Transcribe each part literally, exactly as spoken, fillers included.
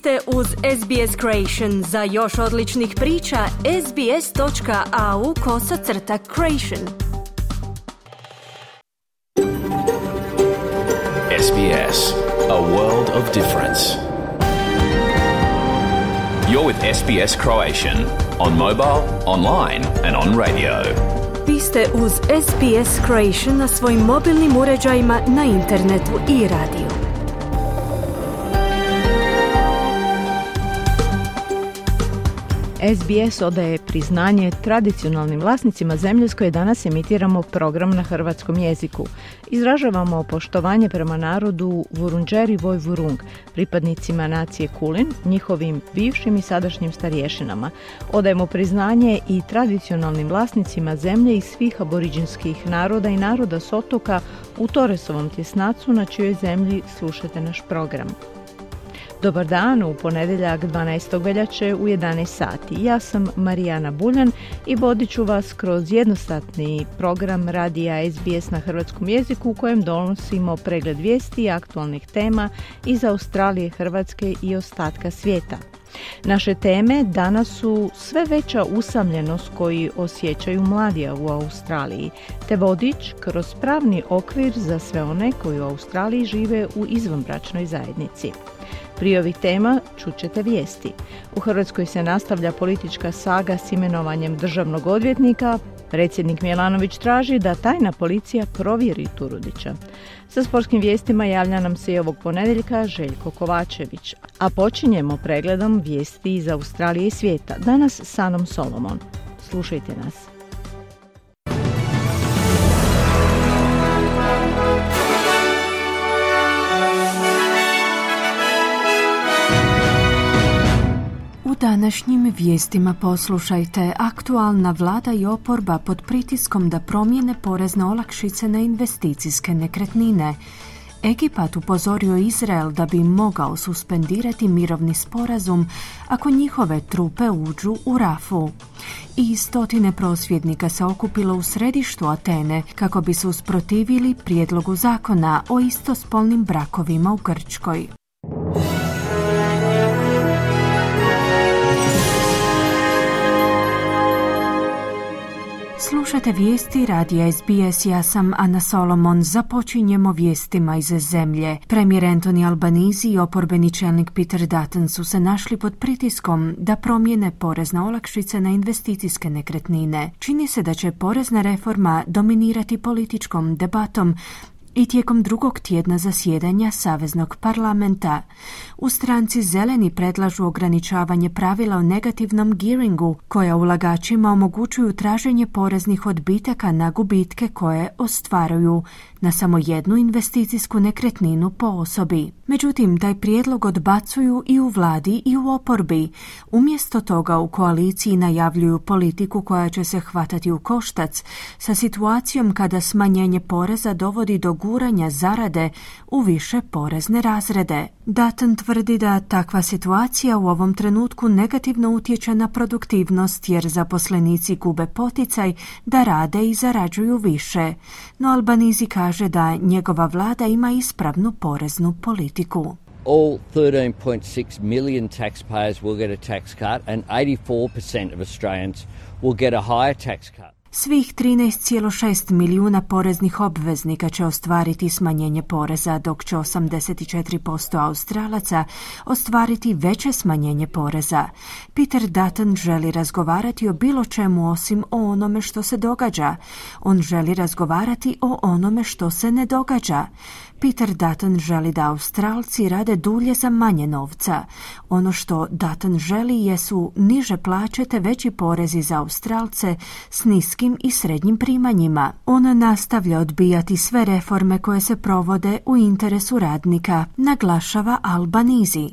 ste uz S B S Creation. Za još odličnih priča, sbs.au kosacrta creation. S B S, a world of difference. You're with S B S Croatian. On mobile, online and on radio. Vi ste uz S B S Creation na svojim mobilnim uređajima, na internetu i radiju. S B S odaje priznanje tradicionalnim vlasnicima zemlje s koje danas emitiramo program na hrvatskom jeziku. Izražavamo poštovanje prema narodu Vurundžeri Vojvurung, pripadnicima nacije Kulin, njihovim bivšim i sadašnjim starješinama. Odajemo priznanje i tradicionalnim vlasnicima zemlje i svih aboriđinskih naroda i naroda s otoka u Toresovom tjesnacu, na čijoj zemlji slušate naš program. Dobar dan, u ponedjeljak dvanaestog veljače u jedanaest sati. Ja sam Marijana Buljan i vodit ću vas kroz jednostatni program radija S B S na hrvatskom jeziku u kojem donosimo pregled vijesti i aktualnih tema iz Australije, Hrvatske i ostatka svijeta. Naše teme danas su sve veća usamljenost koju osjećaju mladi u Australiji, te vodič kroz pravni okvir za sve one koji u Australiji žive u izvanbračnoj zajednici. Prije ovih tema čućete vijesti. U Hrvatskoj se nastavlja politička saga s imenovanjem državnog odvjetnika. Predsjednik Milanović traži da tajna policija provjeri Turudića. Sa sportskim vijestima javlja nam se i ovog ponedjeljka Željko Kovačević. A počinjemo pregledom vijesti iz Australije i svijeta. Danas Sanom Solomon. Slušajte nas. Današnjim vijestima poslušajte: aktualna vlada i oporba pod pritiskom da promijene porezne olakšice na investicijske nekretnine. Egipat upozorio Izrael da bi mogao suspendirati mirovni sporazum ako njihove trupe uđu u Rafu. I stotine prosvjednika se okupilo u središtu Atene kako bi se usprotivili prijedlogu zakona o istospolnim brakovima u Grčkoj. Slušajte vijesti radija S B S, ja sam Ana Solomon. Započinjemo vijestima iz zemlje. Premijer Anthony Albanese i oporbeni čelnik Peter Dutton su se našli pod pritiskom da promijene porezne olakšice na investicijske nekretnine. Čini se da će porezna reforma dominirati političkom debatom i tijekom drugog tjedna zasjedanja Saveznog parlamenta. U stranci Zeleni predlažu ograničavanje pravila o negativnom gearingu, koja ulagačima omogućuju traženje poreznih odbitaka na gubitke koje ostvaruju na samo jednu investicijsku nekretninu po osobi. Međutim, taj prijedlog odbacuju i u vladi i u oporbi. Umjesto toga u koaliciji najavljuju politiku koja će se hvatati u koštac sa situacijom kada smanjenje poreza dovodi do guranja zarade u više porezne razrede. Dutton tvrdi da takva situacija u ovom trenutku negativno utječe na produktivnost jer zaposlenici gube poticaj da rade i zarađuju više. No Albanese kaže da njegova vlada ima ispravnu poreznu politiku. All thirteen point six million taxpayers will get a tax cut and eighty-four percent of Australians will get a higher tax cut. Svih trinaest zarez šest milijuna poreznih obveznika će ostvariti smanjenje poreza, dok će osamdeset četiri posto Australaca ostvariti veće smanjenje poreza. Peter Dutton želi razgovarati o bilo čemu osim o onome što se događa. On želi razgovarati o onome što se ne događa. Peter Dutton želi da Australci rade dulje za manje novca. Ono što Dutton želi jesu niže plaće te veći porezi za Australce s niskim i srednjim primanjima. On nastavlja odbijati sve reforme koje se provode u interesu radnika, naglašava Albanese.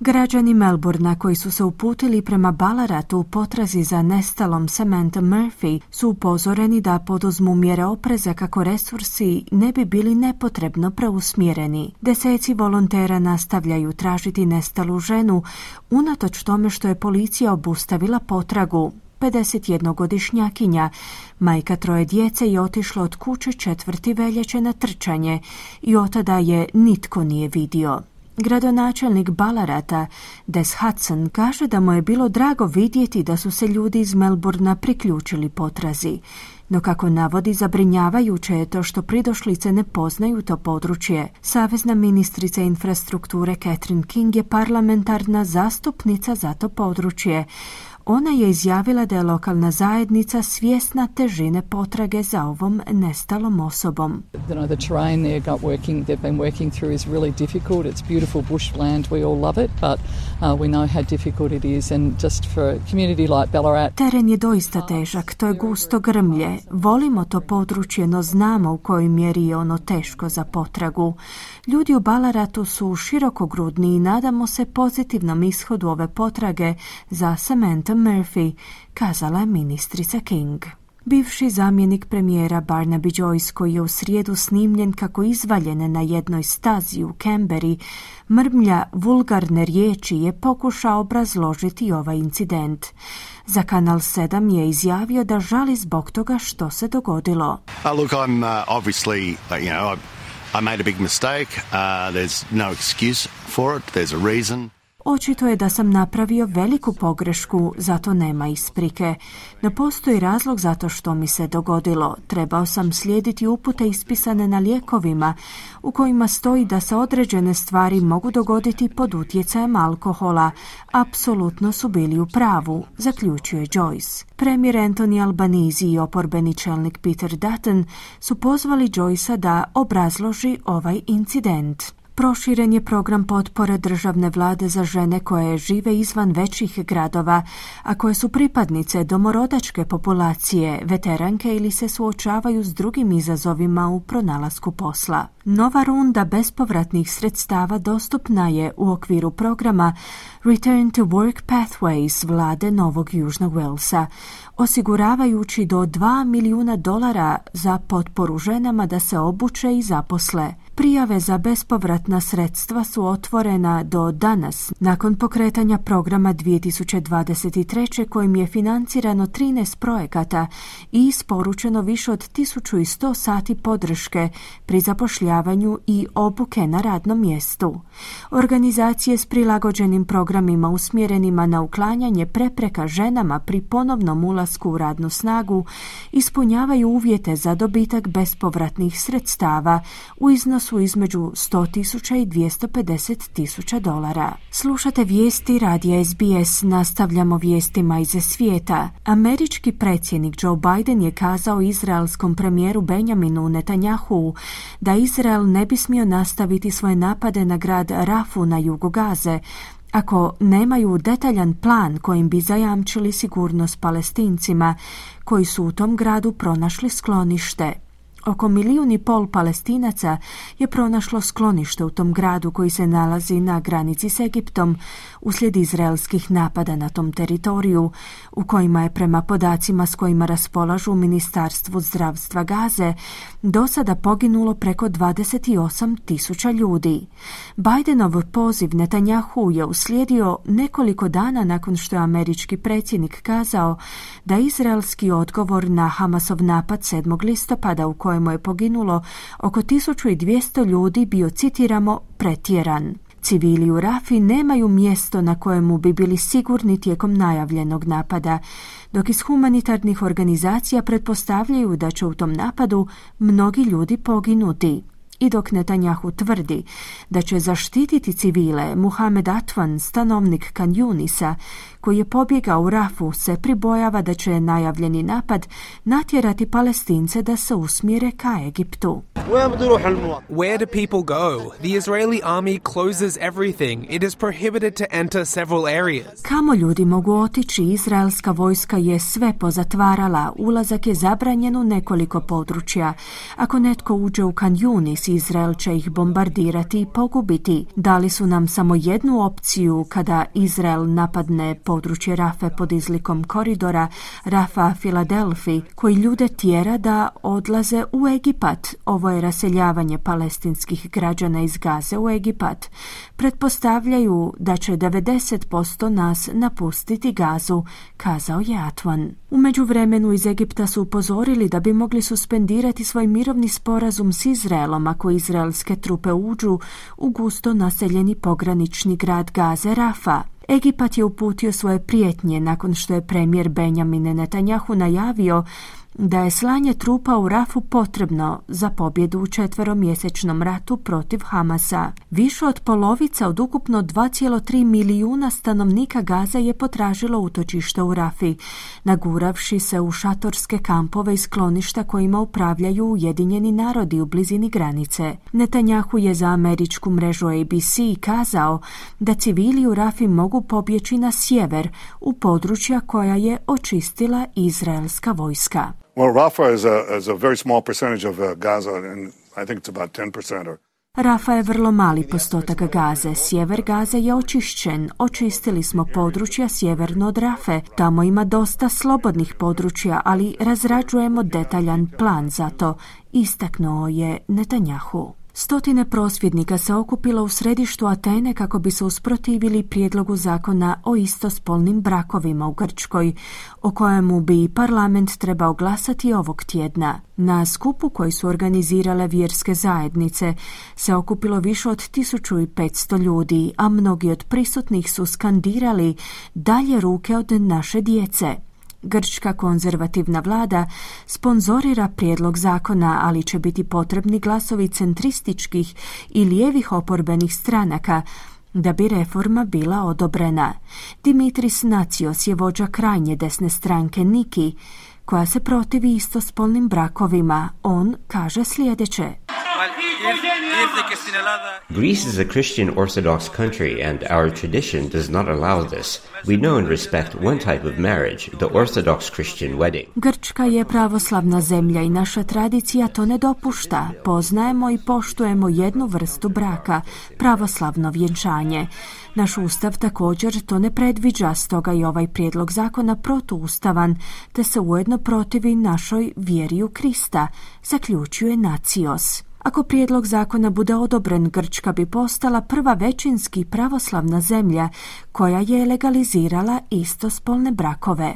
Građani Melbourna koji su se uputili prema Balaratu u potrazi za nestalom Samantha Murphy su upozoreni da poduzmu mjere opreza kako resursi ne bi bili nepotrebno preusmjereni. Deseci volontera nastavljaju tražiti nestalu ženu unatoč tome što je policija obustavila potragu. pedeset jednogodišnjakinja, majka troje djece, je otišla od kuće četvrti veljače na trčanje i otada je nitko nije vidio. Gradonačelnik Balarata, Des Hudson, kaže da mu je bilo drago vidjeti da su se ljudi iz Melbourna priključili potrazi, no kako navodi zabrinjavajuće je to što pridošlice ne poznaju to područje. Savezna ministrica infrastrukture Catherine King je parlamentarna zastupnica za to područje. Ona je izjavila da je lokalna zajednica svjesna težine potrage za ovom nestalom osobom. The terrain they've got working, they've been working through is really difficult. It's beautiful bushland, we all love it, but we know how difficult it is and just for a community like Ballarat. Teren je doista težak, to je gusto grmlje. Volimo to područje, no znamo u kojoj mjeri je ono teško za potragu. Ljudi u Ballaratu su širokogrudni i nadamo se pozitivnom ishodu ove potrage za Samantha Murphy, kazala je ministrica King. Bivši zamjenik premijera Barnaby Joyce, koji je u srijedu snimljen kako izvaljen na jednoj stazi u Canberri, mrmlja vulgarne riječi, je pokušao obrazložiti ovaj incident. Za Kanal sedam je izjavio da žali zbog toga što se dogodilo. Uh, look, I'm uh, obviously, you know, I made a big mistake. Uh, there's no excuse for it. There's a reason. Očito je da sam napravio veliku pogrešku, zato nema isprike. No postoji razlog zato što mi se dogodilo. Trebao sam slijediti upute ispisane na lijekovima u kojima stoji da se određene stvari mogu dogoditi pod utjecajem alkohola. Apsolutno su bili u pravu, zaključuje Joyce. Premijer Anthony Albanese i oporbeni čelnik Peter Dutton su pozvali Joycea da obrazloži ovaj incident. Proširen je program potpore državne vlade za žene koje žive izvan većih gradova, a koje su pripadnice domorodačke populacije, veteranke ili se suočavaju s drugim izazovima u pronalasku posla. Nova runda bespovratnih sredstava dostupna je u okviru programa Return to Work Pathways vlade Novog Južnog Walesa, osiguravajući do dva milijuna dolara za potporu ženama da se obuče i zaposle. Prijave za bespovratna sredstva su otvorena do danas, nakon pokretanja programa dvije tisuće dvadeset treće kojim je financirano trinaest projekata i isporučeno više od tisuću sto sati podrške pri zapošljavanju i obuke na radnom mjestu. Organizacije s prilagođenim programima usmjerenima na uklanjanje prepreka ženama pri ponovnom ulasku u radnu snagu ispunjavaju uvjete za dobitak bespovratnih sredstava u iznosu su između sto tisuća i dvjesto pedeset tisuća dolara. Slušate vijesti radija S B S, nastavljamo vijestima iz svijeta. Američki predsjednik Joe Biden je kazao izraelskom premijeru Benjaminu Netanyahu da Izrael ne bi smio nastaviti svoje napade na grad Rafu na jugu Gaze ako nemaju detaljan plan kojim bi zajamčili sigurnost Palestincima koji su u tom gradu pronašli sklonište. Oko milijun i pol Palestinaca je pronašlo sklonište u tom gradu koji se nalazi na granici s Egiptom uslijed izraelskih napada na tom teritoriju, u kojima je prema podacima s kojima raspolažu u Ministarstvu zdravstva Gaze do sada poginulo preko dvadeset osam tisuća ljudi. Bidenov poziv Netanjahu je uslijedio nekoliko dana nakon što je američki predsjednik kazao da izraelski odgovor na Hamasov napad sedmog listopada u kojem je poginulo oko tisuću dvjesto ljudi bio, citiramo, pretjeran. Civili u Rafi nemaju mjesto na kojemu bi bili sigurni tijekom najavljenog napada, dok iz humanitarnih organizacija pretpostavljaju da će u tom napadu mnogi ljudi poginuti. I dok Netanjahu tvrdi da će zaštititi civile, Muhammed Atvan, stanovnik Kanjunisa, koji je pobjegao u Rafu, se pribojava da će najavljeni napad natjerati Palestince da se usmjere ka Egiptu. Where do people go? The Israeli army closes everything. It is prohibited to enter several areas. Kamo ljudi mogu otići? Izraelska vojska je sve pozatvarala. Ulazak je zabranjen u nekoliko područja. Ako netko uđe u Kanjunis, Izrael će ih bombardirati i pogubiti. Dali su nam samo jednu opciju kada Izrael napadne područje Rafe pod izlikom koridora Rafa-Filadelfi, koji ljude tjera da odlaze u Egipat. Ovo je i raseljavanje palestinskih građana iz Gaze u Egipat, pretpostavljaju da će devedeset posto nas napustiti Gazu, kazao je Atvan. U međuvremenu iz Egipta su upozorili da bi mogli suspendirati svoj mirovni sporazum s Izraelom ako izraelske trupe uđu u gusto naseljeni pogranični grad Gaze, Rafa. Egipat je uputio svoje prijetnje nakon što je premijer Benjamin Netanyahu najavio da je slanje trupa u Rafu potrebno za pobjedu u četveromjesečnom ratu protiv Hamasa. Više od polovica od ukupno dva zarez tri milijuna stanovnika Gaza je potražilo utočište u Rafi, naguravši se u šatorske kampove i skloništa kojima upravljaju Ujedinjeni narodi u blizini granice. Netanjahu je za američku mrežu A B C kazao da civili u Rafi mogu pobjeći na sjever, u područja koja je očistila izraelska vojska. Well, Rafah is a, is a very small percentage of uh, Gaza, and I think it's about ten percent or... Rafa je vrlo mali postotak Gaze. Sjever Gaze je očišćen. Očistili smo područja sjeverno od Rafe. Tamo ima dosta slobodnih područja, ali razrađujemo detaljan plan za to, istaknuo je Netanjahu. Stotine prosvjednika se okupilo u središtu Atene kako bi se usprotivili prijedlogu zakona o istospolnim brakovima u Grčkoj, o kojemu bi parlament trebao glasati ovog tjedna. Na skupu koji su organizirale vjerske zajednice se okupilo više od tisuću petsto ljudi, a mnogi od prisutnih su skandirali "Dalje ruke od naše djece". Grčka konzervativna vlada sponzorira prijedlog zakona, ali će biti potrebni glasovi centrističkih i lijevih oporbenih stranaka da bi reforma bila odobrena. Dimitris Natsios je vođa krajnje desne stranke Niki, koja se protivi istospolnim brakovima. On kaže sljedeće. Greece is a Christian Orthodox country and our tradition does not allow this. We know and respect one type of marriage, the Orthodox Christian wedding. Grčka je pravoslavna zemlja i naša tradicija to ne dopušta. Poznajemo i poštujemo jednu vrstu braka, pravoslavno vjenčanje. Naš ustav također to ne predviđa, stoga je ovaj prijedlog zakona protuustavan, te se ujedno protivi našoj vjeri u Krista, zaključuje Natsios. Ako prijedlog zakona bude odobren, Grčka bi postala prva većinski pravoslavna zemlja koja je legalizirala istospolne brakove.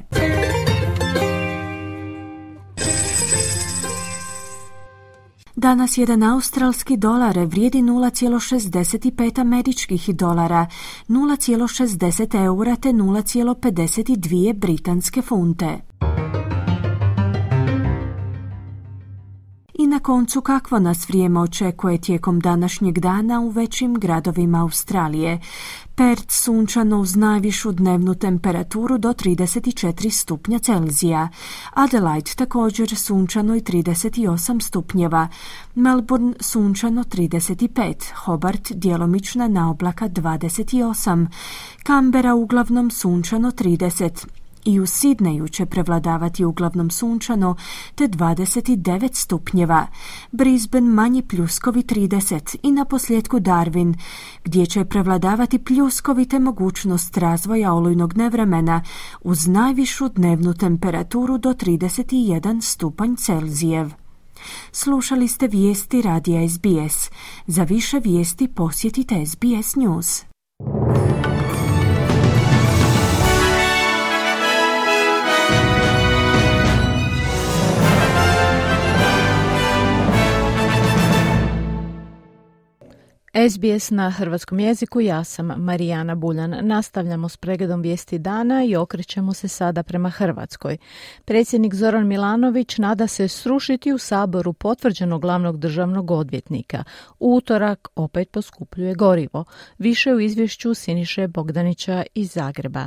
Danas jedan australski dolar vrijedi nula zarez šezdeset pet američkih dolara, nula zarez šezdeset eura te nula zarez pedeset dvije britanske funte. I na koncu, kakvo nas vrijeme očekuje tijekom današnjeg dana u većim gradovima Australije. Perth sunčano uz najvišu dnevnu temperaturu do trideset četiri stupnja Celzija. Adelaide također sunčano i trideset osam stupnjeva. Melbourne sunčano trideset pet, Hobart djelomična na oblaka dvadeset osam, Canberra uglavnom sunčano trideset. I u Sidneju će prevladavati uglavnom sunčano te dvadeset devet stupnjeva, Brisbane manji pljuskovi trideset i naposljetku Darwin, gdje će prevladavati pljuskovi te mogućnost razvoja olujnog nevremena uz najvišu dnevnu temperaturu do trideset jedan stupanj Celzijev. Slušali ste vijesti radija S B S. Za više vijesti posjetite S B S News. S B S na hrvatskom jeziku, ja sam Marijana Buljan. Nastavljamo s pregledom vijesti dana i okrećemo se sada prema Hrvatskoj. Predsjednik Zoran Milanović nada se srušiti u Saboru potvrđenog glavnog državnog odvjetnika. U utorak opet poskupljuje gorivo. Više u izvješću Siniše Bogdanića iz Zagreba.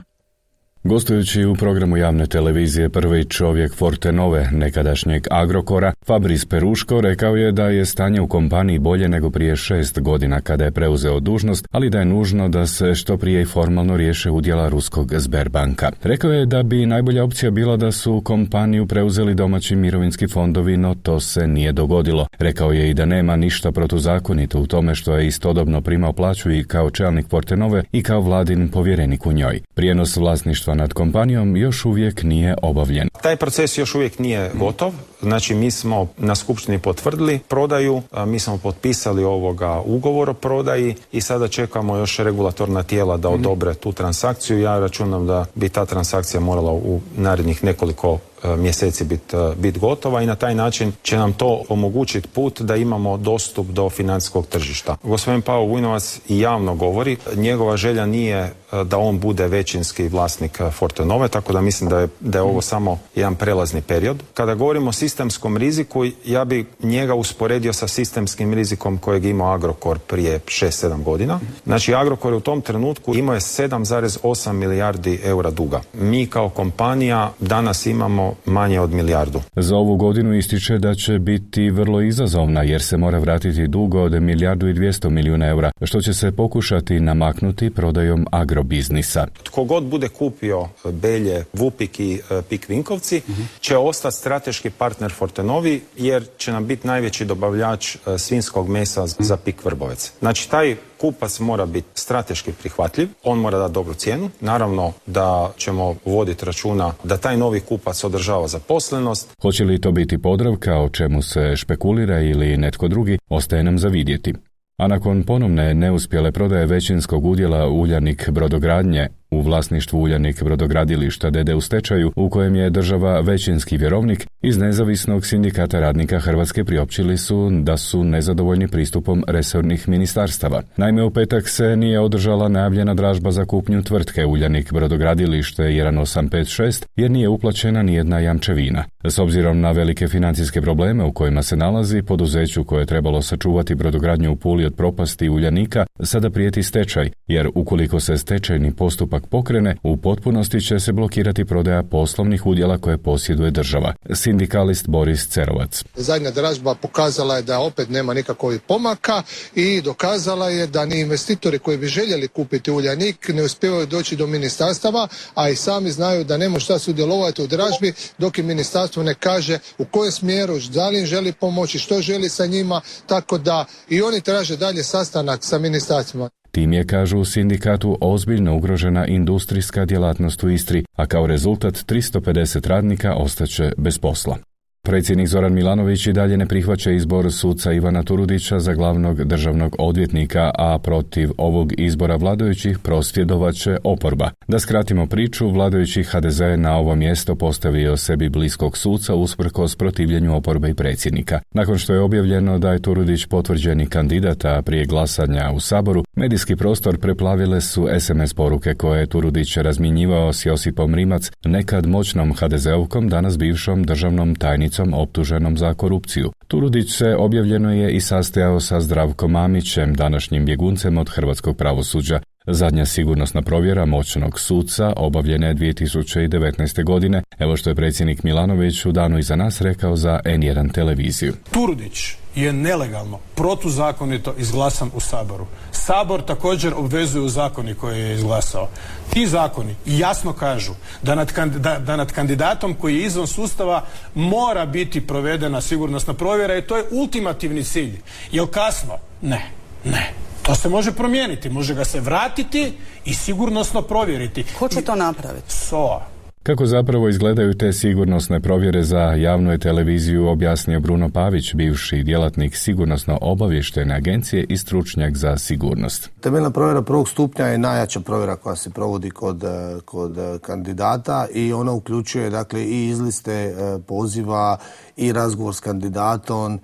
Gostujući u programu javne televizije prvi čovjek Fortenove, nekadašnjeg Agrokora, Fabris Peruško rekao je da je stanje u kompaniji bolje nego prije šest godina kada je preuzeo dužnost, ali da je nužno da se što prije i formalno riješe udjela ruskog Sberbanka. Rekao je da bi najbolja opcija bila da su kompaniju preuzeli domaći mirovinski fondovi, no to se nije dogodilo. Rekao je i da nema ništa protuzakonito u tome što je istodobno primao plaću i kao čelnik Fortenove i kao vladin povjerenik u njoj. Prijenos vlasništva postupak nad kompanijom još uvijek nije obavljen. Taj proces još uvijek nije gotov. Znači, mi smo na skupštini potvrdili prodaju, mi smo potpisali ovoga ugovor o prodaji i sada čekamo još regulatorna tijela da odobre tu transakciju. Ja računam da bi ta transakcija morala u narednih nekoliko mjeseci biti bit gotova i na taj način će nam to omogućiti put da imamo dostup do financijskog tržišta. Gospodin Pavo Vujnovac javno govori, njegova želja nije da on bude većinski vlasnik Fortenove, tako da mislim da je, da je ovo samo jedan prelazni period. Kada govorimo o sistemskom riziku, ja bi njega usporedio sa sistemskim rizikom kojeg imao Agrokor prije šest sedam godina. Znači, Agrokor je u tom trenutku imao je sedam zarez osam milijardi eura duga. Mi kao kompanija danas imamo manje od milijardu. Za ovu godinu ističe da će biti vrlo izazovna jer se mora vratiti dug od milijardu i dvjesto milijuna eura, što će se pokušati namaknuti prodajom agrobiznisa. Tko god bude kupio Belje, Vupik i Pik Vinkovci uh-huh. će ostati strateški partner Fortenovi jer će nam biti najveći dobavljač svinjskog mesa uh-huh. za Pik Vrbovec. Znači, taj kupac mora biti strateški prihvatljiv, on mora dati dobru cijenu. Naravno da ćemo voditi računa da taj novi kupac održava zaposlenost. Hoće li to biti Podravka, o čemu se špekulira, ili netko drugi, ostaje nam za vidjeti. A nakon ponovne neuspjele prodaje većinskog udjela Uljanik brodogradnje u vlasništvu Uljanik brodogradilišta d d u stečaju, u kojem je država većinski vjerovnik, iz Nezavisnog sindikata radnika Hrvatske priopćili su da su nezadovoljni pristupom resornih ministarstava. Naime, u petak se nije održala najavljena dražba za kupnju tvrtke Uljanik brodogradilište jedan osam pet šest jer nije uplaćena nijedna jamčevina. S obzirom na velike financijske probleme u kojima se nalazi, poduzeću koje je trebalo sačuvati brodogradnju u Puli od propasti Uljanika sada prijeti stečaj, jer ukoliko se stečajni postupak pokrene, u potpunosti će se blokirati prodaja poslovnih udjela koje posjeduje država. Sindikalist Boris Cerovac. Zadnja dražba pokazala je da opet nema nikakvih pomaka i dokazala je da ni investitori koji bi željeli kupiti Uljanik ne uspijevaju doći do ministarstava, a i sami znaju da ne može šta sudjelovati u dražbi dok i ministarstvo ne kaže u kojem smjeru, da li im želi pomoći, što želi sa njima, tako da i oni traže dalje sastanak sa ministarstvima. Tim je, kažu u sindikatu, ozbiljno ugrožena industrijska djelatnost u Istri, a kao rezultat tristo pedeset radnika ostaće bez posla. Predsjednik Zoran Milanović i dalje ne prihvaća izbor suca Ivana Turudića za glavnog državnog odvjetnika, a protiv ovog izbora vladajućih prosvjedovat će oporba. Da skratimo priču, vladajući ha de ze na ovo mjesto postavio sebi bliskog suca usprkos protivljenju oporbe i predsjednika. Nakon što je objavljeno da je Turudić potvrđeni kandidat, a prije glasanja u Saboru, medijski prostor preplavile su es em es poruke koje je Turudić razmjenjivao s Josipom Rimac, nekad moćnom ha de zeovkom, danas bivšom državnom tajnicom optuženom za korupciju. Turudić se, objavljeno je, i sastajao sa Zdravkom Mamićem, današnjim bjeguncem od hrvatskog pravosuđa. Zadnja sigurnosna provjera moćnog suca obavljena je dvije tisuće devetnaeste. godine. Evo što je predsjednik Milanović u danu iza nas rekao za en jedan televiziju. Turudić je nelegalno, protuzakonito izglasan u Saboru. Sabor također obvezuju zakoni koje je izglasao. Ti zakoni jasno kažu da nad, da, da nad kandidatom koji je izvan sustava mora biti provedena sigurnosna provjera i to je ultimativni cilj. Jel kasno? Ne, ne. To se može promijeniti, može ga se vratiti i sigurnosno provjeriti. Ko će to napraviti? So. Kako zapravo izgledaju te sigurnosne provjere za javnu je televiziju objasnio Bruno Pavić, bivši djelatnik sigurnosno-obavještajne agencije i stručnjak za sigurnost. Temeljna provjera prvog stupnja je najjača provjera koja se provodi kod, kod kandidata i ona uključuje, dakle, i izliste poziva i razgovor s kandidatom.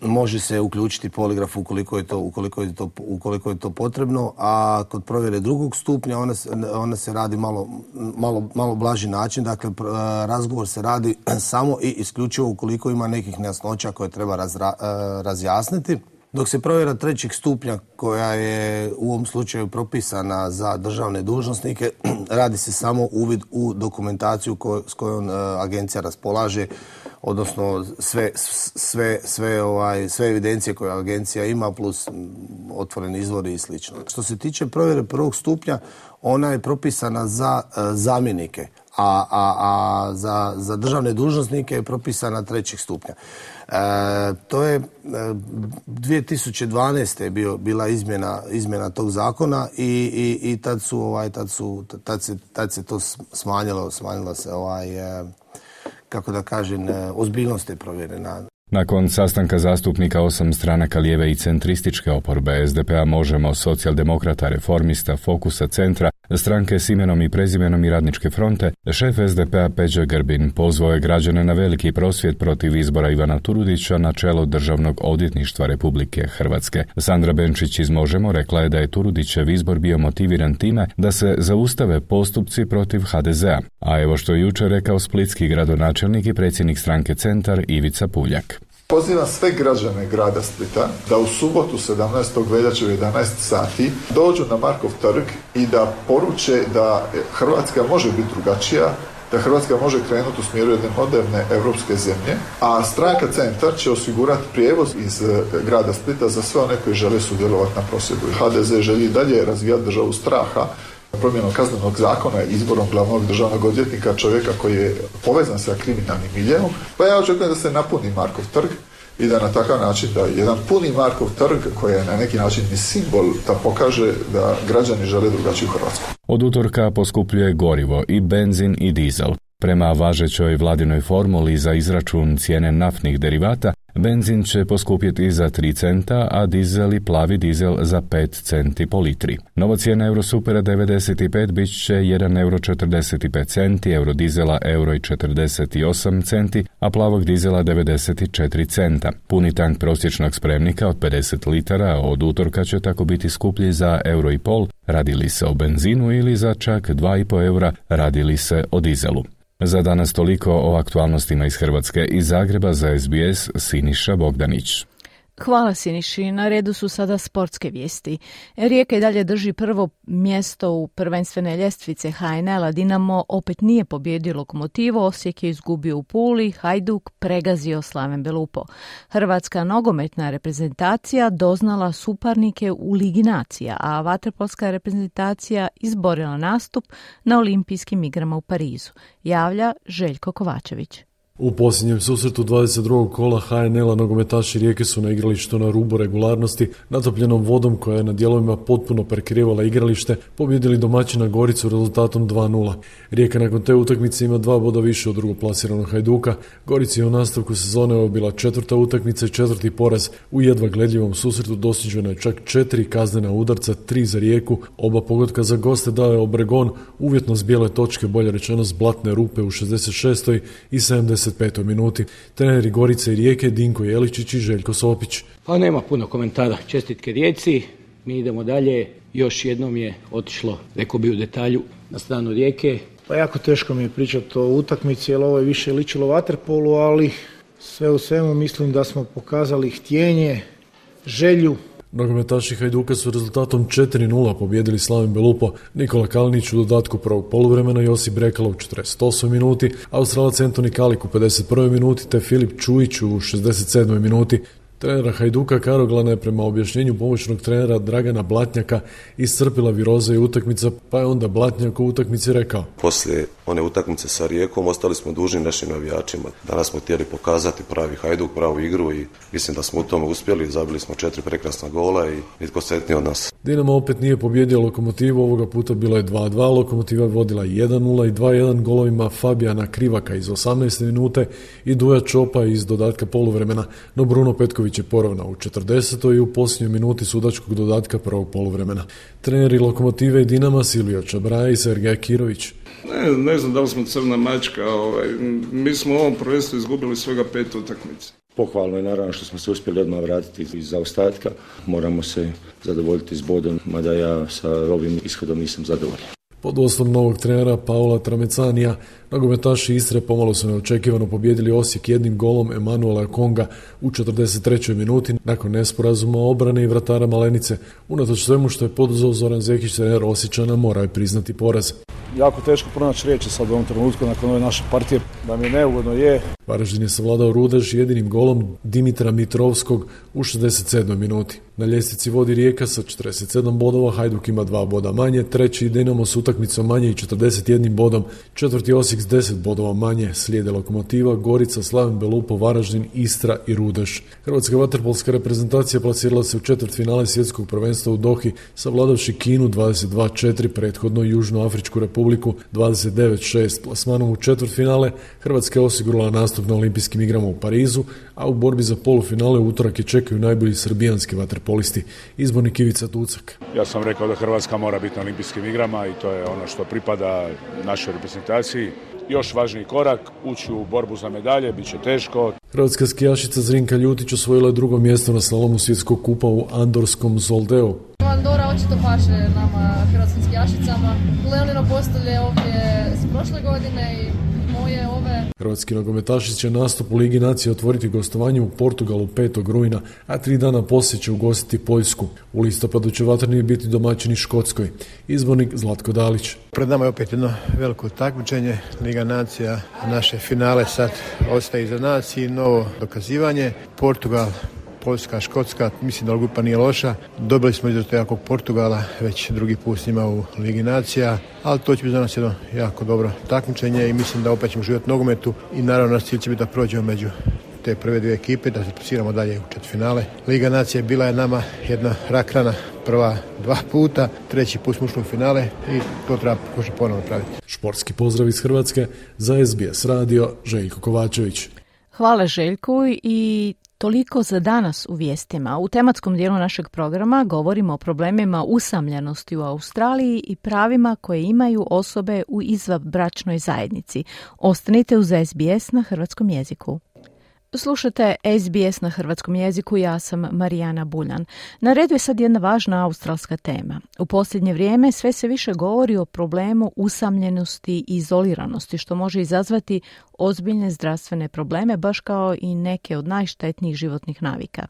Može se uključiti poligraf ukoliko je to, ukoliko je to, ukoliko je to potrebno, a kod provjere drugog stupnja ona se, ona se radi malo, malo, malo blaži način. Dakle, razgovor se radi samo i isključivo ukoliko ima nekih nejasnoća koje treba razra, razjasniti. Dok se provjera trećeg stupnja, koja je u ovom slučaju propisana za državne dužnosnike, radi se samo uvid u dokumentaciju ko, s kojom agencija raspolaže odnosno sve, sve, sve, ovaj, sve evidencije koje agencija ima plus otvoreni izvori i slično. Što se tiče provjere prvog stupnja, ona je propisana za uh, zamjenike, a, a, a za, za državne dužnosnike je propisana trećeg stupnja. E, to je dvije tisuće dvanaeste je bio, bila izmjena, izmjena tog zakona i, i, i tad, su, ovaj, tad, su, tad, se, tad se to smanjilo, smanjilo se ovaj, eh, kako da kažem, eh, ozbiljnost te provjere. Nakon sastanka zastupnika osam stranaka lijeve i centrističke oporbe, es de pea, Možemo, socijaldemokrata, reformista, Fokusa, Centra, stranke s imenom i prezimenom i Radničke fronte, šef es de pea Peđa Grbin pozvao je građane na veliki prosvjed protiv izbora Ivana Turudića na čelo Državnog odvjetništva Republike Hrvatske. Sandra Benčić iz Možemo rekla je da je Turudićev izbor bio motiviran time da se zaustave postupci protiv ha de zea. A evo što je jučer rekao splitski gradonačelnik i predsjednik stranke Centar Ivica Puljak. Pozivam sve građane grada Splita da u subotu sedamnaestog veljače u jedanaest sati dođu na Markov trg i da poruče da Hrvatska može biti drugačija, da Hrvatska može krenuti u smjeru jedne moderne evropske zemlje, a stranka Centar će osigurati prijevoz iz grada Splita za sve one koji žele sudjelovati na prosvjedu. ha de ze želi dalje razvijati državu straha promjenom kaznenog zakona i izborom glavnog državnog odvjetnika, čovjeka koji je povezan sa kriminalnim miljeom, pa ja očekujem da se napuni Markov trg i da na takav način da jedan puni Markov trg, koji je na neki način i simbol, da pokaže da građani žele drugačiju Hrvatsku. Od utorka poskupljuje gorivo, i benzin i dizel. Prema važećoj vladinoj formuli za izračun cijene naftnih derivata, benzin će poskupjeti za tri centa, a dizel i plavi dizel za pet centi po litri. Nova cijena Eurosupera devedeset pet bit će jedan euro četrdeset pet centi, eurodizela jedan euro četrdeset osam centi, a plavog dizela devedeset četiri centa. Puni tank prosječnog spremnika od pedeset litara od utorka će tako biti skuplji za euro i pol, radi li se o benzinu, ili za čak dva i pol eura, radi li se o dizelu. Za danas toliko o aktualnostima iz Hrvatske. Iz Zagreba za es be es, Siniša Bogdanić. Hvala Siniši. Na redu su sada sportske vijesti. Rijeka i dalje drži prvo mjesto u prvenstvene ljestvice ha en el-a. Dinamo opet nije pobjedio Lokomotivu, Osijek je izgubio u Puli, Hajduk pregazio Slaven Belupo. Hrvatska nogometna reprezentacija doznala suparnike u Ligi nacija, a vaterpolska reprezentacija izborila nastup na olimpijskim igrama u Parizu. Javlja Željko Kovačević. U posljednjem susretu dvadeset drugog kola ha en el-a nogometaši Rijeke su na igralištu na rubu regularnosti, natopljenom vodom koja je na dijelovima potpuno prekrijevala igralište, pobjedili domaćina Goricu rezultatom dva nula. Rijeka nakon te utakmice ima dva boda više od drugoplasiranog Hajduka. Gorici je u nastavku sezone obila četvrta utakmica i četvrti poraz. U jedva gledljivom susretu dosuđeno je čak četiri kaznena udarca, tri za Rijeku, oba pogotka za goste dao je Obregon, uvjetno s bijele točke, bolje rečeno s blatne rupe u šezdeset šestoj i sedamdesetoj petoj minuti. Treneri Gorice i Rijeke Dinko Jeličić i Željko Sopić. Pa nema puno komentara. Čestitke Rijeci. Mi idemo dalje. Još jednom je otišlo, rekao bi u detalju, na stranu Rijeke. Pa jako teško mi je pričati o utakmici, jer ovo je više ličilo vaterpolu, ali sve u svemu mislim da smo pokazali htjenje, želju. Nogometaši Hajduka su rezultatom četiri nula pobjedili Slaven Belupo. Nikola Kalinić u dodatku prvog poluvremena, Josip Brekalo u četrdesetosmoj minuti, Australac Anthony Kalik u pedeset prvoj minuti te Filip Čujić u šezdeset sedmoj minuti. Trenera Hajduka Karoglana je prema objašnjenju pomoćnog trenera Dragana Blatnjaka iscrpila viroza i utakmica, pa je onda Blatnjak u utakmici rekao: Poslije one utakmice sa Rijekom ostali smo dužni našim navijačima. Danas smo htjeli pokazati pravi Hajduk, pravu igru i mislim da smo u tome uspjeli. Zabili smo četiri prekrasna gola i nitko sretniji od nas. Dinamo opet nije pobjedio Lokomotivu, ovoga puta bilo je dva dva. Lokomotiva je vodila jedan nula i dva jedan golovima Fabijana Krivaka iz osamnaeste minute i Duja Čopa iz dodatka poluvremena, no Bruno Petković će poravna u četrdesetoj i u posljednjoj minuti sudačkog dodatka prvog poluvremena. Treneri Lokomotive i Dinama Silvio Čabraja i Sergej Kirović. Ne, ne znam da li smo crna mačka. Ovaj. Mi smo u ovom prvenstvu izgubili svega pet utakmica. Pohvalno je naravno što smo se uspjeli odmah vratiti iz zaostatka. Moramo se zadovoljiti s bodom, mada ja sa ovim ishodom nisam zadovoljan. Pod vodstvom novog trenera Paola Tramecanija, nogometaši Istre pomalo su neočekivano pobjedili Osijek jednim golom Emanuela Konga u četrdeset trećoj minuti nakon nesporazuma obrane i vratara Malenice. Unatoč svemu što je poduzeo Zoran Zekić, trener Osječana, moraju priznati poraz. jako teško pronaći riječi sad u ovom trenutku nakon ove naše partije, da mi je neugodno je. Varaždin je savladao Rudaš jedinim golom Dimitra Mitrovskog u šezdeset sedmoj minuti. Na ljestvici vodi Rijeka sa četrdeset sedam bodova, Hajduk ima dva boda manje, treći Dinamo s utakmicom manje i četrdeset jedan bodom, četvrti Osijek s deset bodova manje, slijede Lokomotiva, Gorica, Slaven Belupo, Varaždin, Istra i Rudaš. Hrvatska vaterpolska reprezentacija plasirala se u četvrtfinale svjetskog prvenstva u Dohi, savladavši Kinu dvadeset dva četiri, prethodno Južnoafričku republiku dvadeset devet šest. Plasmanom u četvrtfinale Hrvatska je osigurala nastup na olimpijskim igrama u Parizu, a u borbi za polufinale utorak je čekaju najbolji srbijanski vaterpolisti. Izbornik Ivica Tucak. Ja sam rekao da Hrvatska mora biti na olimpijskim igrama i to je ono što pripada našoj reprezentaciji. Još važniji korak, ući u borbu za medalje, bit će teško. Hrvatska skijašica Zrinka Ljutić osvojila je drugo mjesto na slalomu svjetskog kupa u andorskom Zoldeu. Andora očito paše nama, hrvatskim skijašicama. Leonino postavlje ovdje s prošle godine i moje ove. Hrvatski nogometaši će nastup u Ligi nacije otvoriti gostovanje u Portugalu petog rujna, a tri dana poslije će ugostiti Poljsku. U listopadu će vatreni biti domaćini Škotskoj. Izbornik Zlatko Dalić. Pred nama je opet jedno veliko takmičenje. Liga nacija, naše finale sad ostaje iza nas i novo dokazivanje. Portugal, Poljska, Škotska, mislim da grupa nije loša. Dobili smo izvrto jakog Portugala, već drugi put s njima u Ligi nacija, ali to će biti za nas jedno jako dobro takmičenje i mislim da opet ćemo živjeti nogometu i naravno naš cilj će biti da prođemo među te prve dvije ekipe, da se plasiramo dalje u četvrtfinale. Liga nacija bila je nama jedna rak rana, prva dva puta, treći put smo ušli u finale i to treba pokušati ponovno praviti. Športski pozdrav iz Hrvatske, za S B S radio, Željko Kovačević. Hvala Željku i toliko za danas u vijestima. U tematskom dijelu našeg programa govorimo o problemima usamljenosti u Australiji i pravima koje imaju osobe u izvanbračnoj zajednici. Ostanite uz S B S na hrvatskom jeziku. Slušate S B S na hrvatskom jeziku, ja sam Marijana Buljan. Na redu je sad jedna važna australska tema. U posljednje vrijeme sve se više govori o problemu usamljenosti i izoliranosti, što može izazvati ozbiljne zdravstvene probleme, baš kao i neke od najštetnijih životnih navika.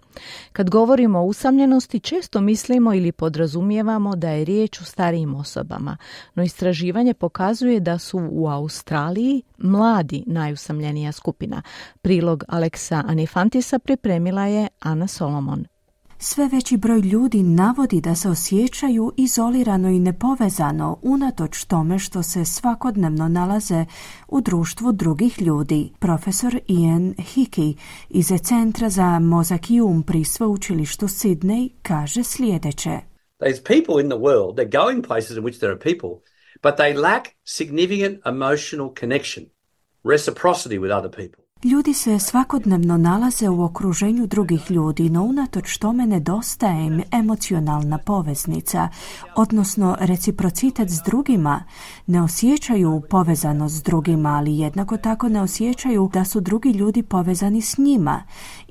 Kad govorimo o usamljenosti, često mislimo ili podrazumijevamo da je riječ o starijim osobama, no istraživanje pokazuje da su u Australiji mladi najusamljenija skupina. Prilog Aleksa Anifantisa pripremila je Ana Solomon. Sve veći broj ljudi navodi da se osjećaju izolirano i nepovezano unatoč tome što se svakodnevno nalaze u društvu drugih ljudi. Profesor Ian Hickie iz Centra za mozak i um pri sveučilištu Sydney kaže sljedeće. There's people in the world, they're going places in which there are people, but they lack significant emotional connection, reciprocity with other people. Ljudi se svakodnevno nalaze u okruženju drugih ljudi, no unatoč tome nedostaje im emocionalna poveznica, odnosno reciprocitet s drugima. Ne osjećaju povezanost s drugima, ali jednako tako ne osjećaju da su drugi ljudi povezani s njima.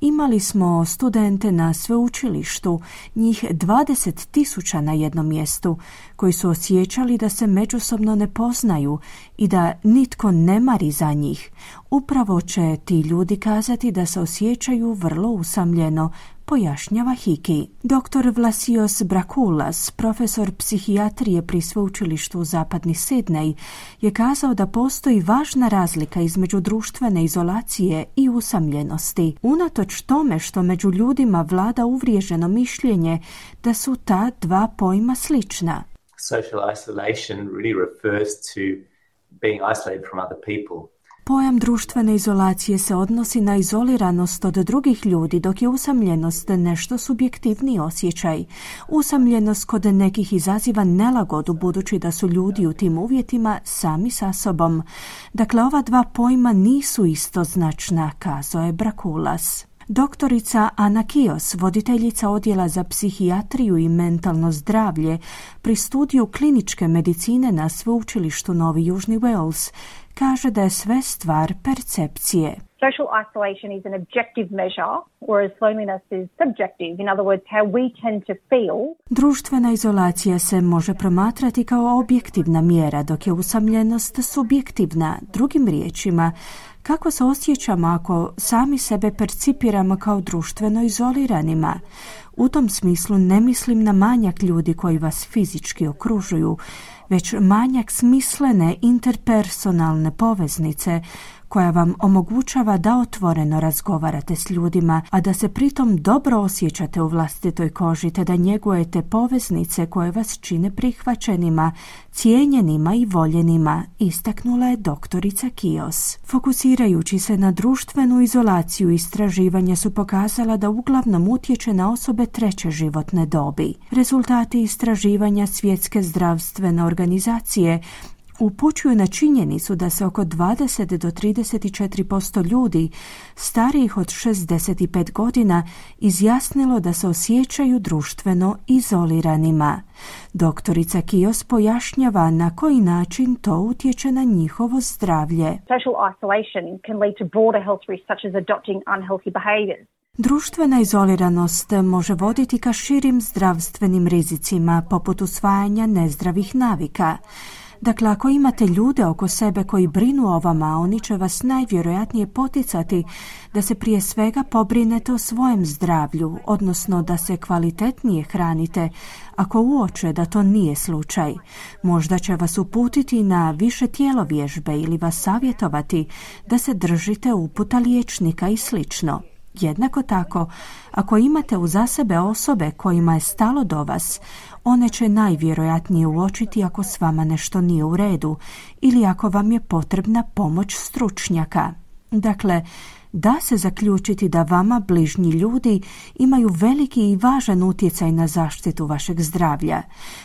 Imali smo studente na sveučilištu, njih dvadeset tisuća na jednom mjestu, koji su osjećali da se međusobno ne poznaju i da nitko ne mari za njih. Upravo će ti ljudi kazati da se osjećaju vrlo usamljeno, pojašnjava Hiki. Doktor Vlasios Brakoulias, profesor psihijatrije pri sveučilištu Zapadni Sidnej, je kazao da postoji važna razlika između društvene izolacije i usamljenosti. Unatoč tome što među ljudima vlada uvriježeno mišljenje da su ta dva pojma slična. Social isolation really refers to being isolated from other people. Pojam društvene izolacije se odnosi na izoliranost od drugih ljudi, dok je usamljenost nešto subjektivniji osjećaj. Usamljenost kod nekih izaziva nelagodu budući da su ljudi u tim uvjetima sami sa sobom. Dakle, ova dva pojma nisu istoznačna, kazao je Brakoulias. Doktorica Ana Kios, voditeljica Odjela za psihijatriju i mentalno zdravlje pri studiju kliničke medicine na sveučilištu Novi Južni Wales, kaže da je sve stvar percepcije. Social isolation is an objective measure, whereas loneliness is subjective. In other words, how we tend to feel. Društvena izolacija se može promatrati kao objektivna mjera, dok je usamljenost subjektivna. Drugim riječima, Kako se osjećamo ako sami sebe percipiramo kao društveno izoliranima? U tom smislu ne mislim na manjak ljudi koji vas fizički okružuju, već manjak smislene interpersonalne poveznice koja vam omogućava da otvoreno razgovarate s ljudima, a da se pritom dobro osjećate u vlastitoj koži te da njegujete poveznice koje vas čine prihvaćenima, cijenjenima i voljenima, istaknula je doktorica Kios. Fokusirajući se na društvenu izolaciju, istraživanja su pokazala da uglavnom utječe na osobe treće životne dobi. Rezultati istraživanja Svjetske zdravstvene organizacije upućuju na činjenicu da se oko dvadeset do trideset četiri posto ljudi starijih od šezdeset pet godina izjasnilo da se osjećaju društveno izoliranima. Doktorica Kios pojašnjava na koji način to utječe na njihovo zdravlje. Social isolation can lead to broader health risks such as adopting unhealthy behaviors. Društvena izoliranost može voditi ka širim zdravstvenim rizicima poput usvajanja nezdravih navika. Dakle, ako imate ljude oko sebe koji brinu o vama, oni će vas najvjerojatnije poticati da se prije svega pobrinete o svojem zdravlju, odnosno da se kvalitetnije hranite, ako uoče da to nije slučaj. Možda će vas uputiti na više tjelovježbe ili vas savjetovati da se držite uputa liječnika i slično. Jednako tako, ako imate uza sebe osobe kojima je stalo do vas, one će najvjerojatnije uočiti ako s vama nešto nije u redu ili ako vam je potrebna pomoć stručnjaka. Dakle, da se zaključiti da vama bližnji ljudi imaju veliki i važan utjecaj na zaštitu vašeg zdravlja.